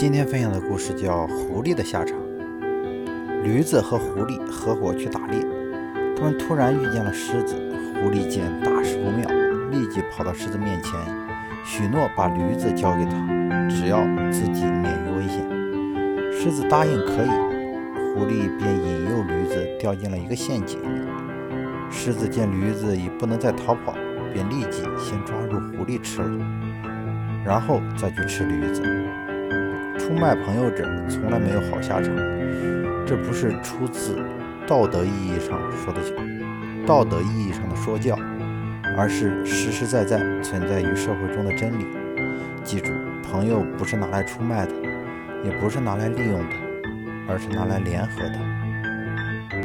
今天分享的故事叫狐狸的下场。驴子和狐狸合伙去打猎，他们突然遇见了狮子。狐狸见大事不妙，立即跑到狮子面前，许诺把驴子交给他，只要自己免于危险。狮子答应可以，狐狸便引诱驴子掉进了一个陷阱。狮子见驴子已不能再逃跑，便立即先抓住狐狸吃了，然后再去吃驴子。出卖朋友者从来没有好下场，这不是出自道德意义上的说教，而是实实在在存在于社会中的真理。记住，朋友不是拿来出卖的，也不是拿来利用的，而是拿来联合的。